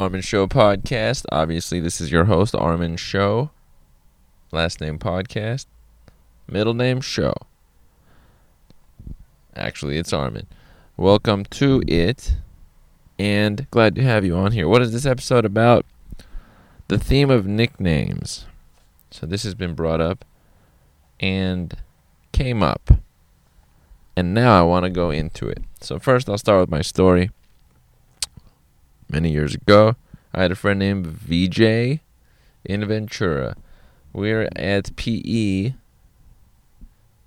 Armin Show podcast. Obviously, this is your host, Armin Show. Last name, podcast. Middle name, Show. Actually, it's Armin. Welcome to it, and glad to have you on here. What is this episode about? The theme of nicknames. So this has been brought up and came up, and now I want to go into it. So first, I'll start with my story. Many years ago, I had a friend named Vijay in Ventura. We're at PE,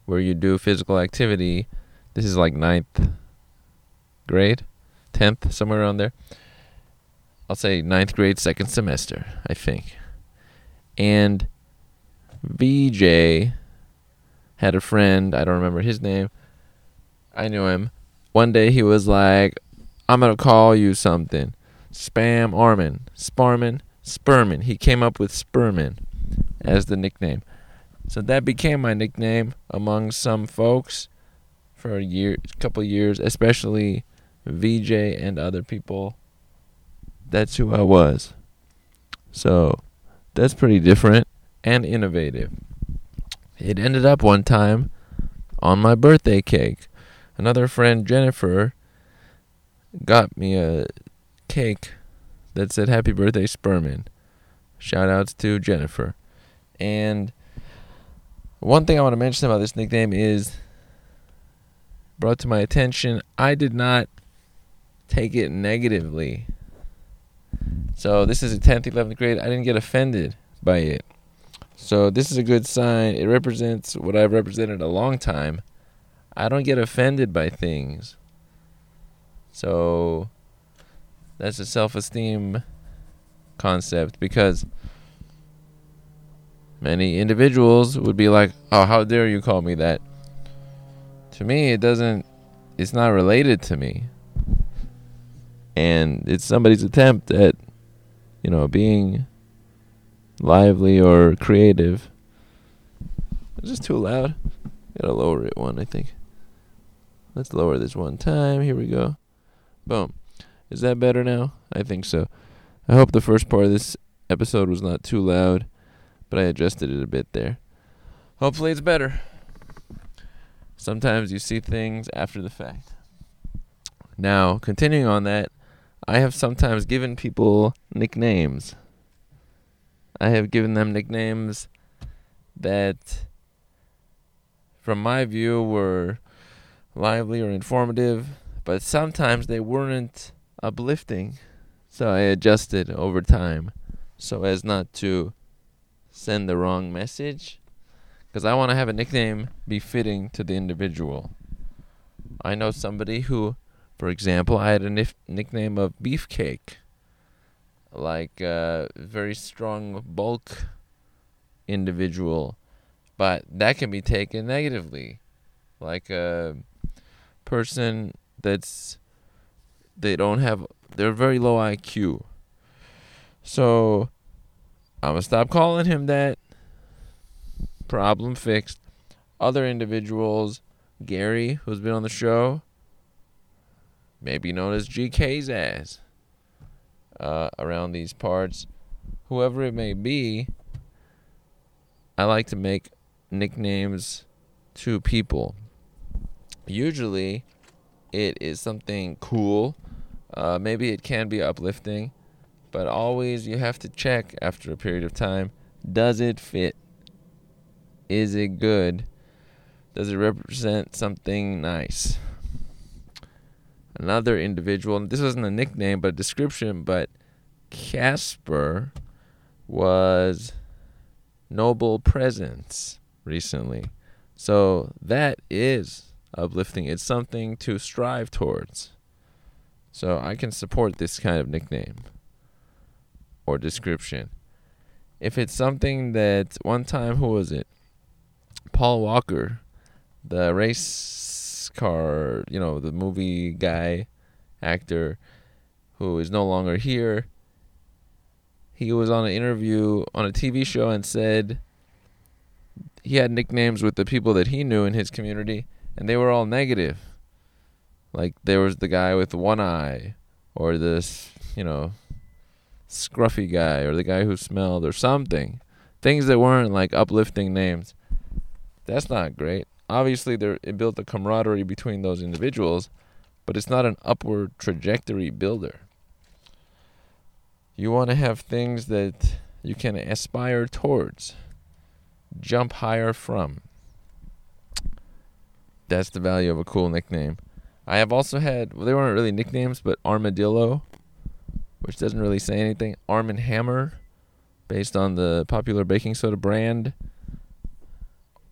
where you do physical activity. This is like 9th grade, 10th, somewhere around there. I'll say 9th grade, second semester, I think. And Vijay had a friend, I don't remember his name. I knew him. One day he was like, I'm going to call you something. Spam Armin, Sparmin, Spermin. He came up with Spermin as the nickname. So that became my nickname among some folks for a couple years, especially VJ and other people. That's who I was. So that's pretty different and innovative. It ended up one time on my birthday cake. Another friend, Jennifer, got me a cake that said, Happy Birthday, Spermin. Shout outs to Jennifer. And one thing I want to mention about this nickname is, brought to my attention, I did not take it negatively. So this is a 10th, 11th grade. I didn't get offended by it. So this is a good sign. It represents what I've represented a long time. I don't get offended by things. So that's a self-esteem concept, because many individuals would be like, oh, how dare you call me that? To me, it's not related to me. And it's somebody's attempt at, being lively or creative. Is this too loud? Gotta lower it one, I think. Let's lower this one time. Here we go. Boom. Is that better now? I think so. I hope the first part of this episode was not too loud, but I adjusted it a bit there. Hopefully it's better. Sometimes you see things after the fact. Now, continuing on that, I have sometimes given people nicknames. I have given them nicknames that, from my view, were lively or informative, but sometimes they weren't uplifting. So I adjusted over time so as not to send the wrong message. Because I want to have a nickname befitting to the individual. I know somebody who, for example, I had a nickname of Beefcake. Like a very strong bulk individual. But that can be taken negatively. Like a person they're very low IQ. So I'm going to stop calling him that. Problem fixed. Other individuals, Gary, who's been on the show, maybe known as GK's ass, around these parts, whoever it may be, I like to make nicknames to people. Usually, it is something cool. Maybe it can be uplifting, but always you have to check after a period of time, does it fit? Is it good? Does it represent something nice? Another individual, this wasn't a nickname but a description, but Casper was Noble Presence recently. So that is uplifting. It's something to strive towards. So I can support this kind of nickname or description. If it's something that one time, who was it? Paul Walker, the race car, the movie guy, actor, who is no longer here. He was on an interview on a TV show and said he had nicknames with the people that he knew in his community, and they were all negative. Like, there was the guy with one eye, or this, Scruffy Guy or the Guy Who Smelled or something. Things that weren't like uplifting names. That's not great. Obviously, it built a camaraderie between those individuals, but it's not an upward trajectory builder. You want to have things that you can aspire towards, jump higher from. That's the value of a cool nickname. I have also had, well, they weren't really nicknames, but Armadillo, which doesn't really say anything. Arm and Hammer, based on the popular baking soda brand.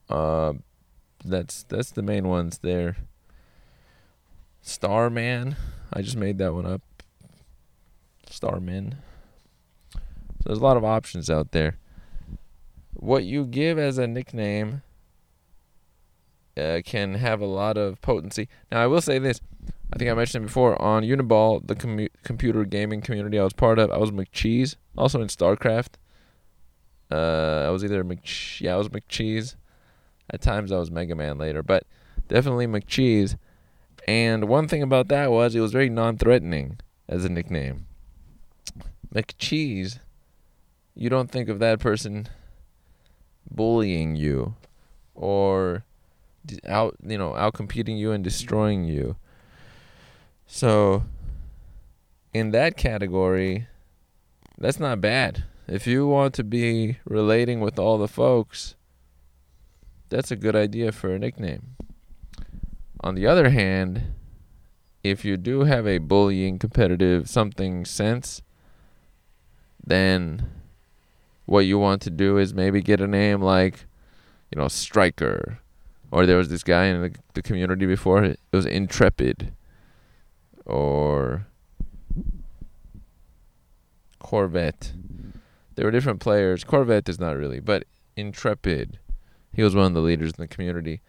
That's the main ones there. Starman, I just made that one up. Starman. So there's a lot of options out there. What you give as a nickname can have a lot of potency. Now, I will say this. I think I mentioned it before. On Uniball, the computer gaming community I was part of, I was McCheese. Also in StarCraft. I was McCheese. At times I was Mega Man later, but definitely McCheese. And one thing about that was it was very non-threatening as a nickname. McCheese, you don't think of that person bullying you or out-competing you and destroying you. So in that category, that's not bad. If you want to be relating with all the folks, that's a good idea for a nickname. On the other hand, if you do have a bullying, competitive, something sense, then what you want to do is maybe get a name like, Striker. Or there was this guy in the community before, it was Intrepid. Or Corvette. There were different players. Corvette is not really, but Intrepid. He was one of the leaders in the community.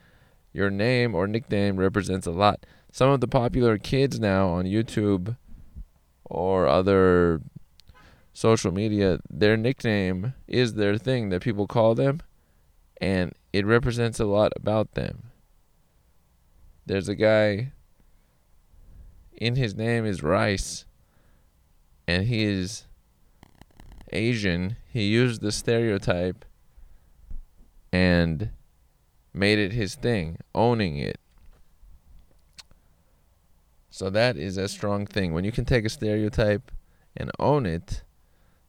Your name or nickname represents a lot. Some of the popular kids now on YouTube or other social media, their nickname is their thing that people call them, and it represents a lot about them. There's a guy, in his name is Rice, and he is Asian. He used the stereotype and made it his thing, owning it. So that is a strong thing. When you can take a stereotype and own it,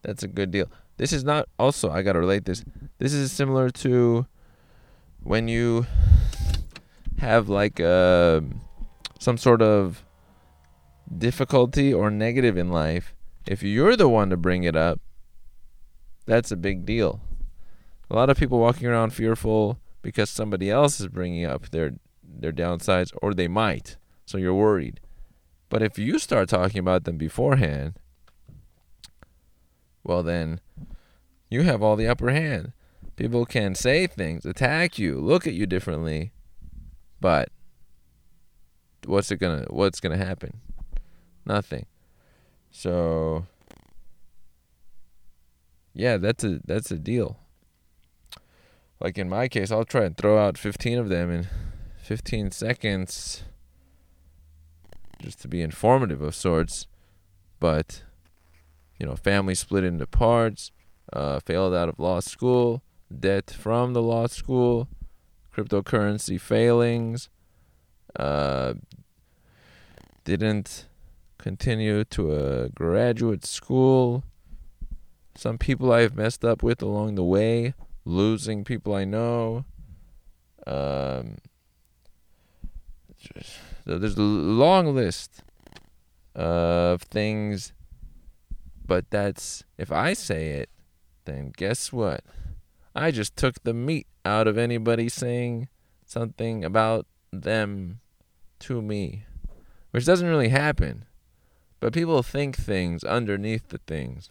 that's a good deal. This is not, also, I got to relate this. This is similar to when you have like some sort of difficulty or negative in life. If you're the one to bring it up, that's a big deal. A lot of people walking around fearful because somebody else is bringing up their downsides, or they might, so you're worried. But if you start talking about them beforehand, well then, you have all the upper hand. People can say things, attack you, look at you differently, but what's gonna happen? Nothing. So, yeah, that's a deal. Like in my case, I'll try and throw out 15 of them in 15 seconds just to be informative of sorts. But, family split into parts, failed out of law school, debt from the law school, cryptocurrency failings, didn't continue to a graduate school. Some people I've messed up with along the way. Losing people I know. There's a long list of things, but that's, if I say it, then guess what? I just took the meat out of anybody saying something about them to me, which doesn't really happen, but people think things underneath the things.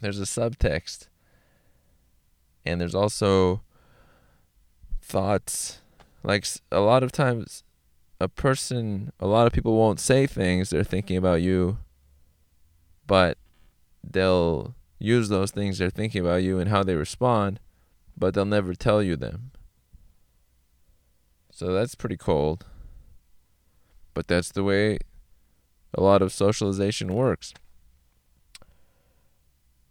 There's a subtext. And there's also thoughts. Like a lot of times, a lot of people won't say things they're thinking about you, but they'll use those things they're thinking about you and how they respond, but they'll never tell you them. So that's pretty cold. But that's the way a lot of socialization works.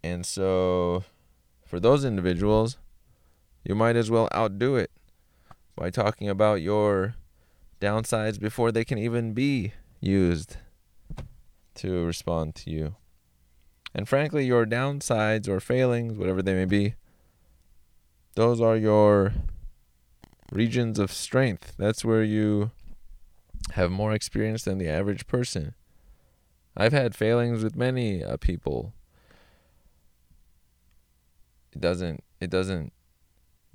And so for those individuals, you might as well outdo it by talking about your downsides before they can even be used to respond to you. And frankly, your downsides or failings, whatever they may be, those are your regions of strength. That's where you have more experience than the average person. I've had failings with many people. It doesn't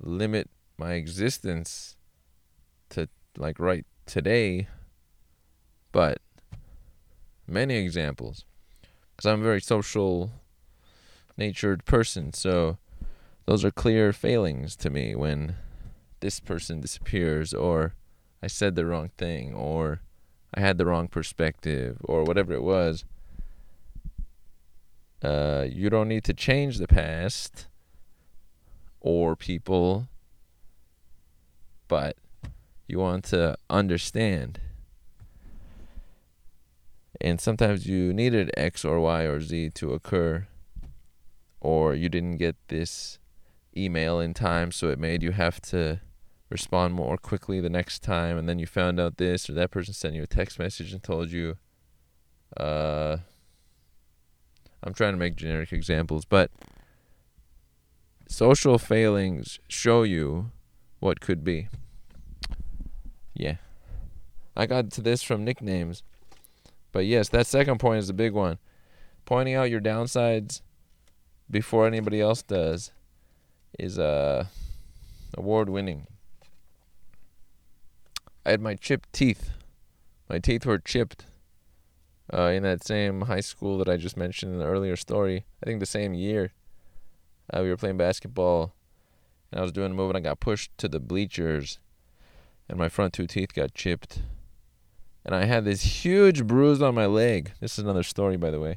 limit my existence to like right today, but many examples. Because I'm a very social natured person, so those are clear failings to me when this person disappears, or I said the wrong thing, or I had the wrong perspective, or whatever it was. You don't need to change the past or people, but you want to understand. And sometimes you needed X or Y or Z to occur, or you didn't get this email in time, so it made you have to respond more quickly the next time, and then you found out this, or that person sent you a text message and told you, I'm trying to make generic examples, but social failings show you what could be. Yeah. I got to this from nicknames. But yes, that second point is a big one. Pointing out your downsides before anybody else does is award-winning. I had my chipped teeth. My teeth were chipped in that same high school that I just mentioned in the earlier story. I think the same year we were playing basketball, and I was doing a move, and I got pushed to the bleachers, and my front two teeth got chipped. And I had this huge bruise on my leg. This is another story, by the way.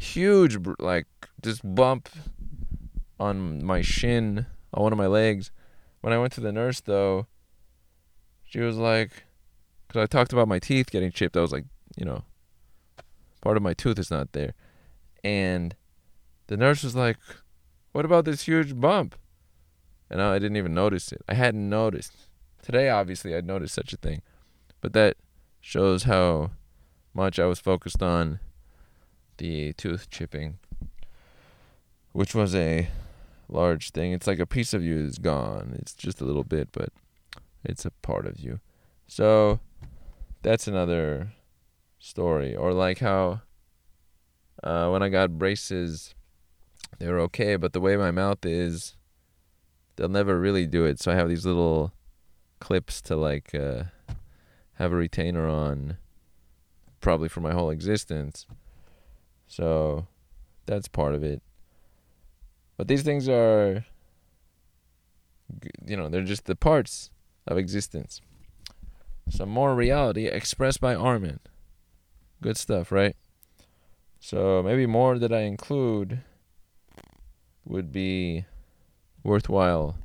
Huge, this bump on my shin, on one of my legs. When I went to the nurse, though, she was like, because I talked about my teeth getting chipped. I was like, part of my tooth is not there. And the nurse was like, what about this huge bump? And I didn't even notice it. I hadn't noticed. Today, obviously, I'd noticed such a thing. But that shows how much I was focused on the tooth chipping, which was a large thing. It's like a piece of you is gone. It's just a little bit, but it's a part of you. So that's another story. Or like how when I got braces, they were okay, but the way my mouth is, they'll never really do it. So I have these little clips to have a retainer on, probably for my whole existence. So that's part of it. But these things are, they're just the parts of existence. Some more reality expressed by Armin. Good stuff, right? So maybe more that I include would be worthwhile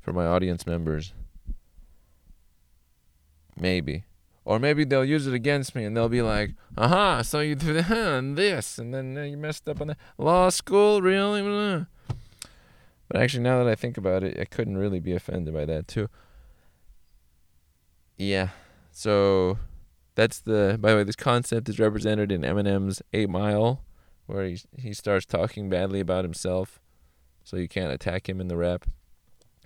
for my audience members. Maybe. Or maybe they'll use it against me and they'll be like, aha, so you do this, and then you messed up on that. Law school, really? But actually, now that I think about it, I couldn't really be offended by that, too. Yeah. So, that's by the way, this concept is represented in Eminem's 8 Mile, where he starts talking badly about himself, so you can't attack him in the rap.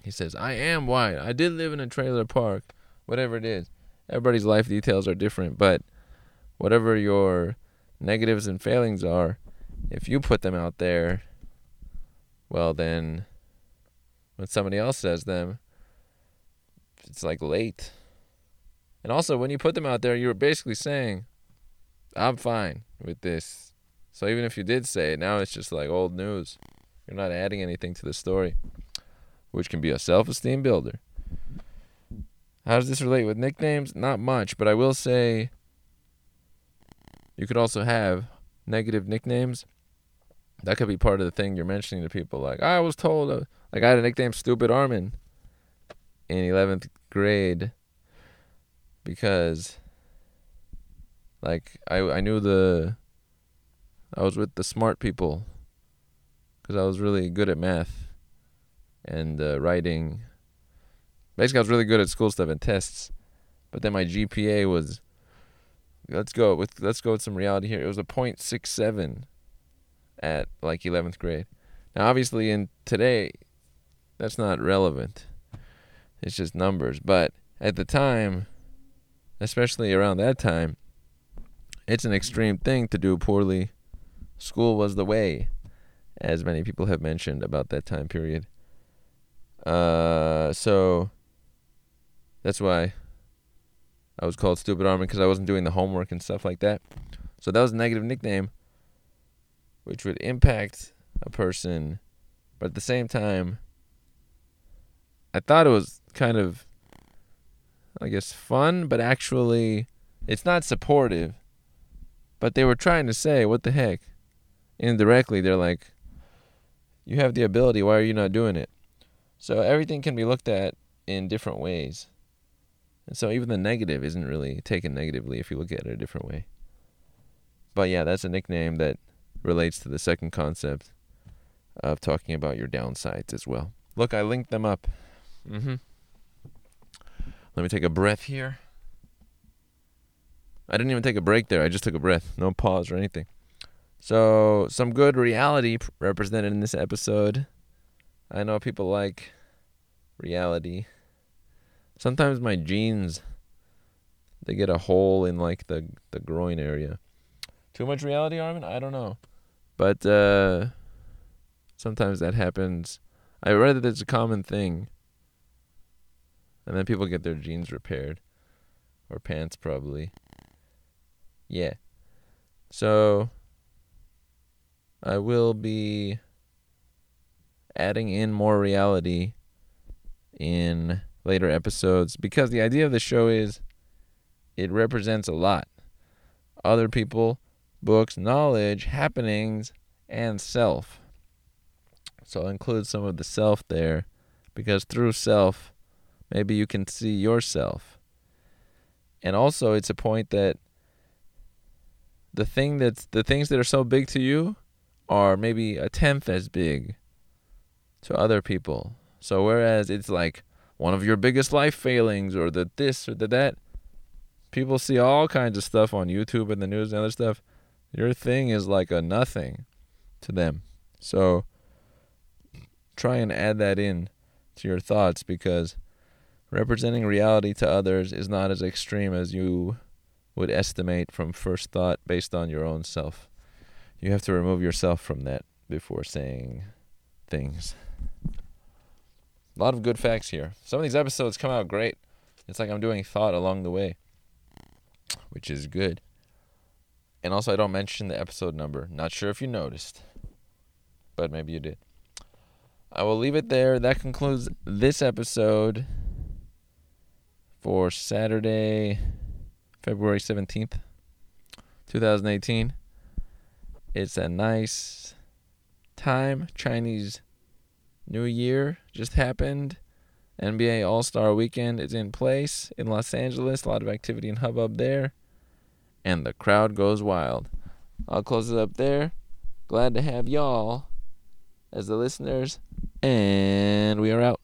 He says, I am white. I did live in a trailer park. Whatever it is. Everybody's life details are different, but whatever your negatives and failings are, if you put them out there, well, then when somebody else says them, it's like late. And also, when you put them out there, you're basically saying, I'm fine with this. So even if you did say it, now it's just like old news. You're not adding anything to the story, which can be a self-esteem builder. How does this relate with nicknames? Not much, but I will say you could also have negative nicknames. That could be part of the thing you're mentioning to people. Like, I was told, I had a nickname, Stupid Armin, in 11th grade because, I was with the smart people because I was really good at math and writing. Basically, I was really good at school stuff and tests, but then my GPA was, let's go with some reality here. It was a 0.67 at like 11th grade. Now, obviously, in today, that's not relevant. It's just numbers. But at the time, especially around that time, it's an extreme thing to do poorly. School was the way, as many people have mentioned about that time period. So that's why I was called Stupid Armin, because I wasn't doing the homework and stuff like that. So that was a negative nickname, which would impact a person. But at the same time, I thought it was kind of, I guess, fun, but actually it's not supportive. But they were trying to say, what the heck? Indirectly, they're like, you have the ability, why are you not doing it? So everything can be looked at in different ways. And so even the negative isn't really taken negatively if you look at it a different way. But yeah, that's a nickname that relates to the second concept of talking about your downsides as well. Look, I linked them up. Let me take a breath here. I didn't even take a break there. I just took a breath. No pause or anything. So some good reality represented in this episode. I know people like reality. Sometimes my jeans, they get a hole in like the groin area. Too much reality, Armin? I don't know. But sometimes that happens. I read that it's a common thing. And then people get their jeans repaired. Or pants, probably. Yeah. So I will be adding in more reality in later episodes, because the idea of the show is it represents a lot. Other people, books, knowledge, happenings, and self. So I'll include some of the self there, because through self, maybe you can see yourself. And also it's a point that the things that are so big to you are maybe a tenth as big to other people. So whereas it's like one of your biggest life failings or the this or the that, people see all kinds of stuff on YouTube and the news and other stuff. Your thing is like a nothing to them. So try and add that in to your thoughts, because representing reality to others is not as extreme as you would estimate from first thought based on your own self. You have to remove yourself from that before saying things. A lot of good facts here. Some of these episodes come out great. It's like I'm doing thought along the way, which is good. And also I don't mention the episode number. Not sure if you noticed, but maybe you did. I will leave it there. That concludes this episode for Saturday, February 17th, 2018. It's a nice time. Chinese New Year just happened. NBA All-Star Weekend is in place in Los Angeles. A lot of activity and hubbub there. And the crowd goes wild. I'll close it up there. Glad to have y'all as the listeners. And we are out.